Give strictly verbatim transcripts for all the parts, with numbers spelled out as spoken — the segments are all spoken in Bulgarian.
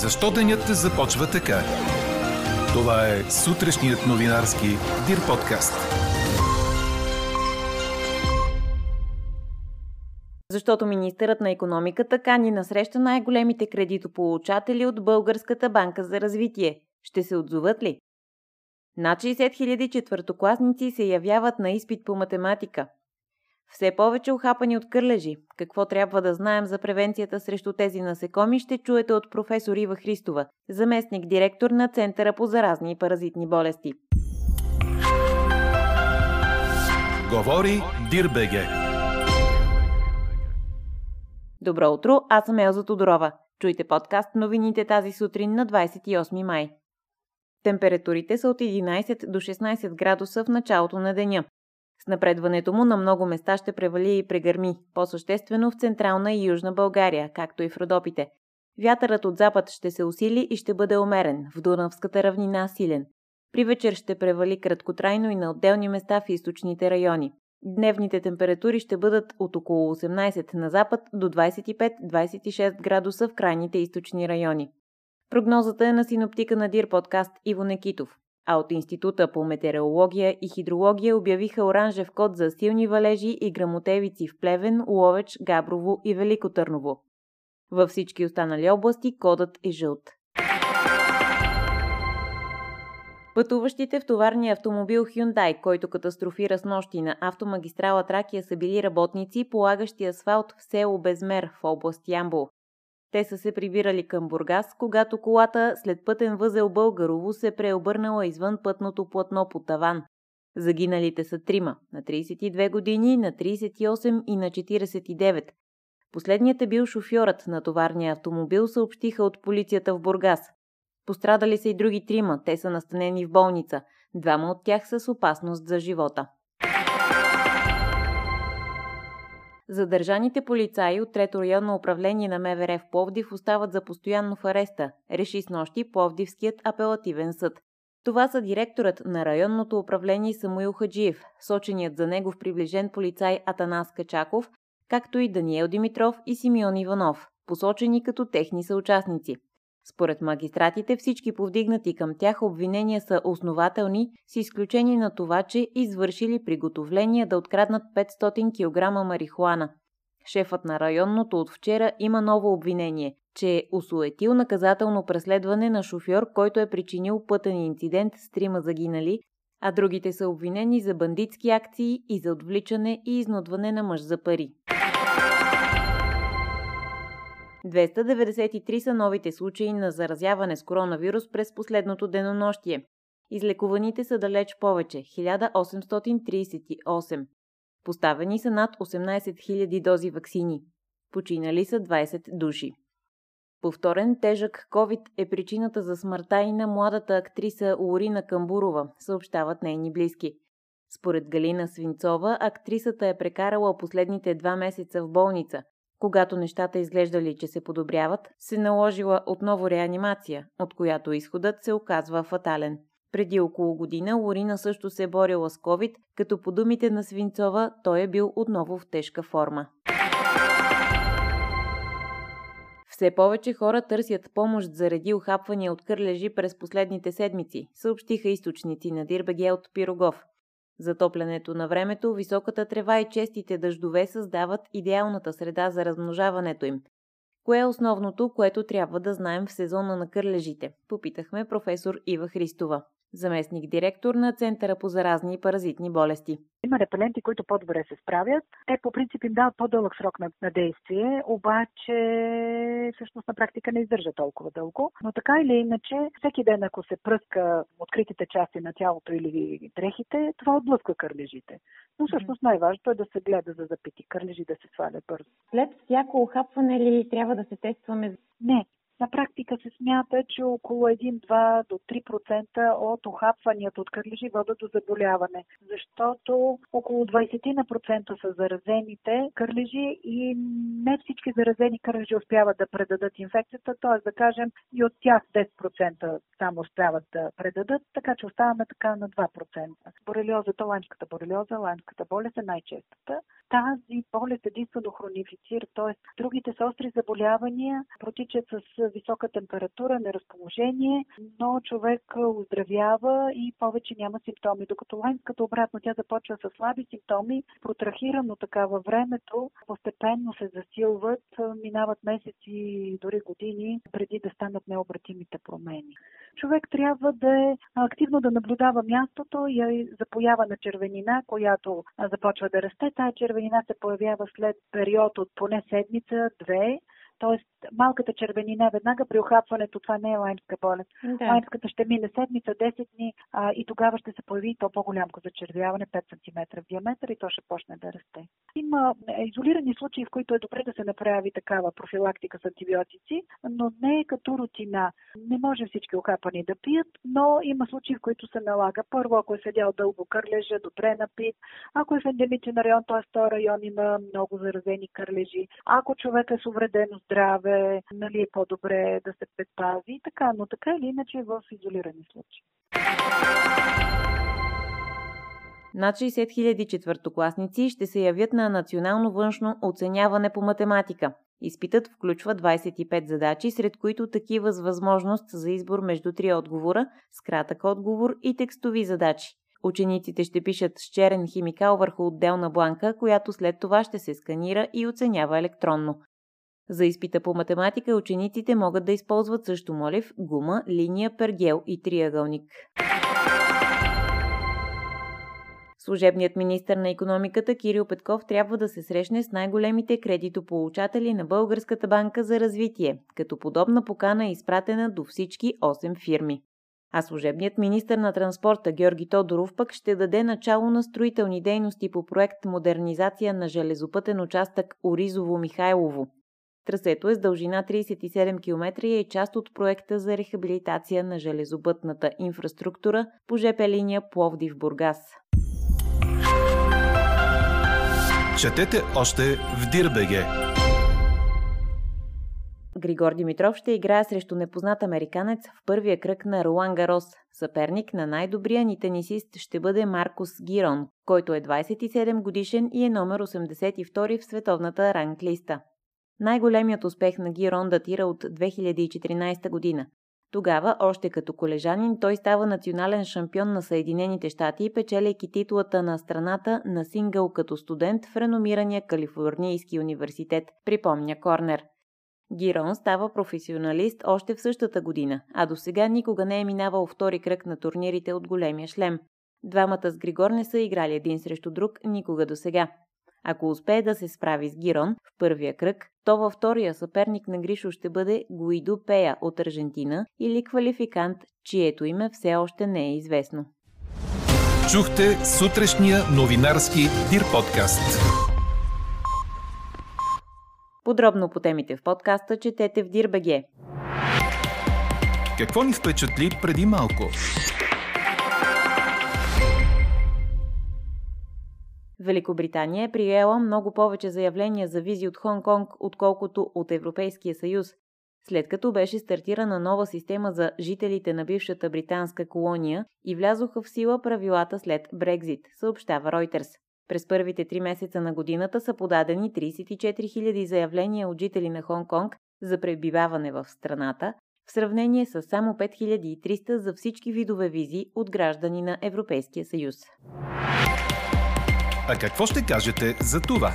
Защо денят започва така? Това е сутрешният новинарски Дир подкаст. Защото министърът на икономиката кани насреща най-големите кредитополучатели от Българската банка за развитие. Ще се отзоват ли? Над шейсет хиляди четвъртокласници се явяват на изпит по математика. Все повече ухапани от кърлежи. Какво трябва да знаем за превенцията срещу тези насекоми ще чуете от професор Ива Христова, заместник-директор на Центъра по заразни и паразитни болести. Говори Дир точка би джи. Добро утро, аз съм Елза Тодорова. Чуйте подкаст новините тази сутрин на двадесет и осми май. Температурите са от единадесет до шестнадесет градуса в началото на деня. С напредването му на много места ще превали и прегърми, по-съществено в Централна и Южна България, както и в Родопите. Вятърът от запад ще се усили и ще бъде умерен, в Дунавската равнина силен. При вечер ще превали краткотрайно и на отделни места в източните райони. Дневните температури ще бъдат от около осемнадесет на запад до двадесет и пет до двадесет и шест градуса в крайните източни райони. Прогнозата е на синоптика на Дир подкаст Иво Некитов, а от Института по метеорология и хидрология обявиха оранжев код за силни валежи и гръмотевици в Плевен, Ловеч, Габрово и Велико Търново. Във всички останали области кодът е жълт. Пътуващите в товарния автомобил Hyundai, който катастрофира с нощи на автомагистрала Тракия, са били работници, полагащи асфалт в село Безмер в област Ямбол. Те са се прибирали към Бургас, когато колата след пътен възел Българово се преобърнала извън пътното платно по таван. Загиналите са трима – на тридесет и две години, на тридесет и осем и на четиридесет и девет. Последният е бил шофьорът на товарния автомобил, съобщиха от полицията в Бургас. Пострадали са и други трима, те са настанени в болница. Двама от тях са с опасност за живота. Задържаните полицаи от Трето районно управление на МВР в Пловдив остават за постоянно в ареста, реши снощи Пловдивският апелативен съд. Това са директорът на районното управление Самуил Хаджиев, соченият за негов приближен полицай Атанас Качаков, както и Даниел Димитров и Симеон Иванов, посочени като техни съучастници. Според магистратите всички повдигнати към тях обвинения са основателни, с изключение на това, че извършили приготовления да откраднат петстотин килограма марихуана. Шефът на районното от вчера има ново обвинение, че е осуетил наказателно преследване на шофьор, който е причинил пътен инцидент с трима загинали, а другите са обвинени за бандитски акции и за отвличане и изнудване на мъж за пари. двеста деветдесет и три са новите случаи на заразяване с коронавирус през последното денонощие. Излекуваните са далеч повече – хиляда осемстотин тридесет и осем. Поставени са над осемнадесет хиляди дози ваксини. Починали са двадесет души. Повторен тежък ковид е причината за смъртта и на младата актриса Урина Камбурова, съобщават нейни близки. Според Галина Свинцова, актрисата е прекарала последните два месеца в болница. Когато нещата изглеждали, че се подобряват, се наложила отново реанимация, от която изходът се оказва фатален. Преди около година Лорина също се борила с ковид, като по думите на Свинцова той е бил отново в тежка форма. Все повече хора търсят помощ заради ухапвания от кърлежи през последните седмици, съобщиха източници на Dir точка би джи от Пирогов. Затоплянето на времето, високата трева и честите дъждове създават идеалната среда за размножаването им. Кое е основното, което трябва да знаем в сезона на кърлежите? Попитахме професор Ива Христова, заместник-директор на Центъра по заразни и паразитни болести. Има репеленти, които по-добре се справят. Те по принцип им дават по-дълъг срок на, на действие, обаче всъщност на практика не издържа толкова дълго. Но така или иначе, всеки ден, ако се пръска откритите части на тялото или дрехите, това отблъска кърлежите. Но всъщност най-важното е да се гледа за запити кърлежи, да се свалят бързо. След всяко ухапване ли трябва да се тестваме? Не. На практика се смята, че около едно, два до три процента от ухапванията от кърлежи водят до заболяване, защото около двадесет процента са заразените кърлежи и не всички заразени кърлежи успяват да предадат инфекцията, т.е. да кажем и от тях десет процента само успяват да предадат, така че оставаме така на два процента. Борелиозата, лаймската борелиоза, лаймската болест е най-честата. Тази болест единствено хронифицира, т.е. другите са остри заболявания, протичат с висока температура, неразположение, но човек оздравява и повече няма симптоми. Докато лаймската обратно, тя започва с слаби симптоми, протрахирано така във времето, постепенно се засилват, минават месеци, дори години, преди да станат необратимите промени. Човек трябва да е активно да наблюдава мястото и за поява на червенина, която започва да расте. Тая червенина се появява след период от поне седмица-две. Тоест, малката червенина веднага при ухапването, това не е лаймска болест. Да. Лаймската ще мине седмица, десет дни а, и тогава ще се появи то по-голямко зачервяване, пет сантиметра в диаметър, и то ще почне да расте. Има изолирани случаи, в които е добре да се направи такава профилактика с антибиотици, но не като рутина. Не може всички ухапани да пият, но има случаи, в които се налага. Първо, ако е седял дълго кърлежа, добре напит. Ако е в ендемичен район, т.е. то район има много заразени кърлежи. Ако човек е с увредено здраве, нали, е по-добре да се предпази и така, но така или иначе в изолирани случаи. Над шейсет хиляди четвъртокласници ще се явят на национално външно оценяване по математика. Изпитът включва двадесет и пет задачи, сред които такива с възможност за избор между три отговора, с кратък отговор и текстови задачи. Учениците ще пишат с черен химикал върху отделна бланка, която след това ще се сканира и оценява електронно. За изпита по математика учениците могат да използват също молив, гума, линия, пергел и триъгълник. Служебният министър на икономиката Кирил Петков трябва да се срещне с най-големите кредитополучатели на Българската банка за развитие, като подобна покана е изпратена до всички осем фирми. А служебният министър на транспорта Георги Тодоров пък ще даде начало на строителни дейности по проект «Модернизация на железопътен участък Оризово-Михайлово». Трасето е с дължина тридесет и седем километра и е част от проекта за рехабилитация на железопътната инфраструктура по жп линия Пловдив-Бургас. Четете още в Дир точка бе же. Григор Димитров ще играе срещу непознат американец в първия кръг на Руанга Роз. Съперник на най-добрия ни тенисист ще бъде Маркъс Джирон, който е двадесет и седем годишен и е номер осемдесет и втори в световната ранглиста. Най-големият успех на Джирон датира от две хиляди и четиринадесета година. Тогава, още като колежанин, той става национален шампион на Съединените щати, печелейки титлата на страната на сингъл като студент в реномирания Калифорнийски университет, припомня Корнер. Джирон става професионалист още в същата година, а досега никога не е минавал втори кръг на турнирите от големия шлем. Двамата с Григор не са играли един срещу друг никога досега. Ако успее да се справи с Джирон в първия кръг, то във втория съперник на Гришо ще бъде Гуидо Пея от Аржентина или квалификант, чието име все още не е известно. Чухте сутрешния новинарски Дир подкаст. Подробно по темите в подкаста четете в Дир точка бе же. Какво ни впечатли преди малко? Великобритания е приела много повече заявления за визи от Хонконг, отколкото от Европейския съюз. След като беше стартирана нова система за жителите на бившата британска колония и влязоха в сила правилата след Brexit, съобщава Reuters. През първите три месеца на годината са подадени тридесет и четири хиляди заявления от жители на Хонконг за пребиваване в страната, в сравнение с само пет хиляди и триста за всички видове визи от граждани на Европейския съюз. А какво ще кажете за това?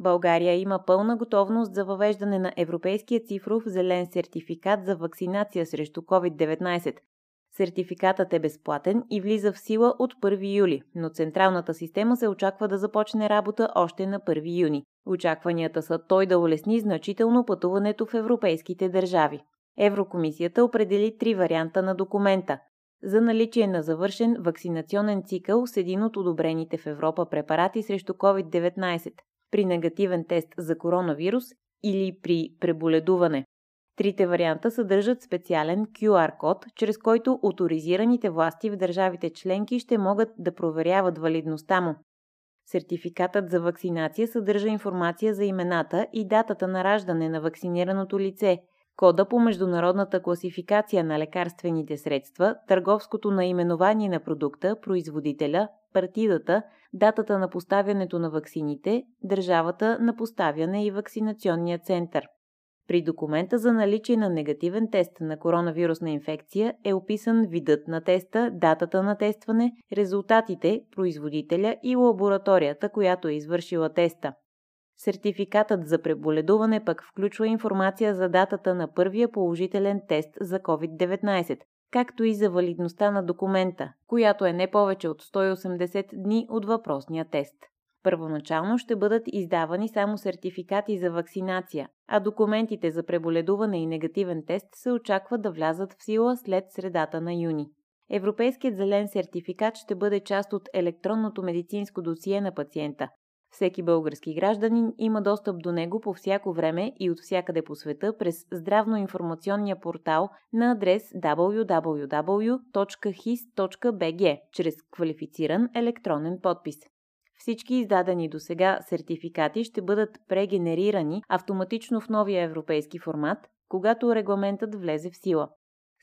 България има пълна готовност за въвеждане на европейския цифров зелен сертификат за вакцинация срещу ковид деветнайсет. Сертификатът е безплатен и влиза в сила от първи юли, но централната система се очаква да започне работа още на първи юни. Очакванията са той да улесни значително пътуването в европейските държави. Еврокомисията определи три варианта на документа. За наличие на завършен вакцинационен цикъл с един от одобрените в Европа препарати срещу ковид деветнайсет, при негативен тест за коронавирус или при преболедуване. Трите варианта съдържат специален кю ар код, чрез който оторизираните власти в държавите членки ще могат да проверяват валидността му. Сертификатът за вакцинация съдържа информация за имената и датата на раждане на вакцинираното лице, кода по международната класификация на лекарствените средства, търговското наименование на продукта, производителя, партидата, датата на поставянето на ваксините, държавата на поставяне и ваксинационния център. При документа за наличие на негативен тест на коронавирусна инфекция е описан видът на теста, датата на тестване, резултатите, производителя и лабораторията, която е извършила теста. Сертификатът за преболедуване пък включва информация за датата на първия положителен тест за ковид деветнайсет, както и за валидността на документа, която е не повече от сто и осемдесет дни от въпросния тест. Първоначално ще бъдат издавани само сертификати за ваксинация, а документите за преболедуване и негативен тест се очаква да влязат в сила след средата на юни. Европейският зелен сертификат ще бъде част от електронното медицинско досие на пациента. Всеки български гражданин има достъп до него по всяко време и от всякъде по света през здравноинформационния портал на адрес дабъл ю дабъл ю дабъл ю точка хис точка би джи чрез квалифициран електронен подпис. Всички издадени досега сертификати ще бъдат прегенерирани автоматично в новия европейски формат, когато регламентът влезе в сила.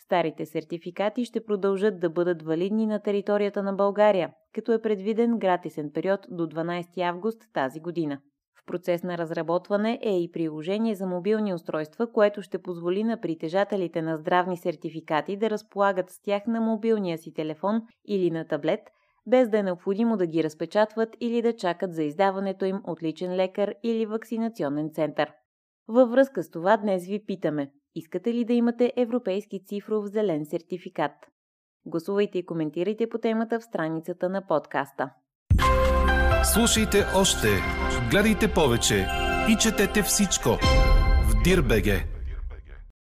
Старите сертификати ще продължат да бъдат валидни на територията на България, като е предвиден гратисен период до дванайсети август тази година. В процес на разработване е и приложение за мобилни устройства, което ще позволи на притежателите на здравни сертификати да разполагат с тях на мобилния си телефон или на таблет, без да е необходимо да ги разпечатват или да чакат за издаването им от личен лекар или ваксинационен център. Във връзка с това днес ви питаме: искате ли да имате европейски цифров зелен сертификат? Гласувайте и коментирайте по темата в страницата на подкаста. Слушайте още, гледайте повече и четете всичко в дир точка бе же.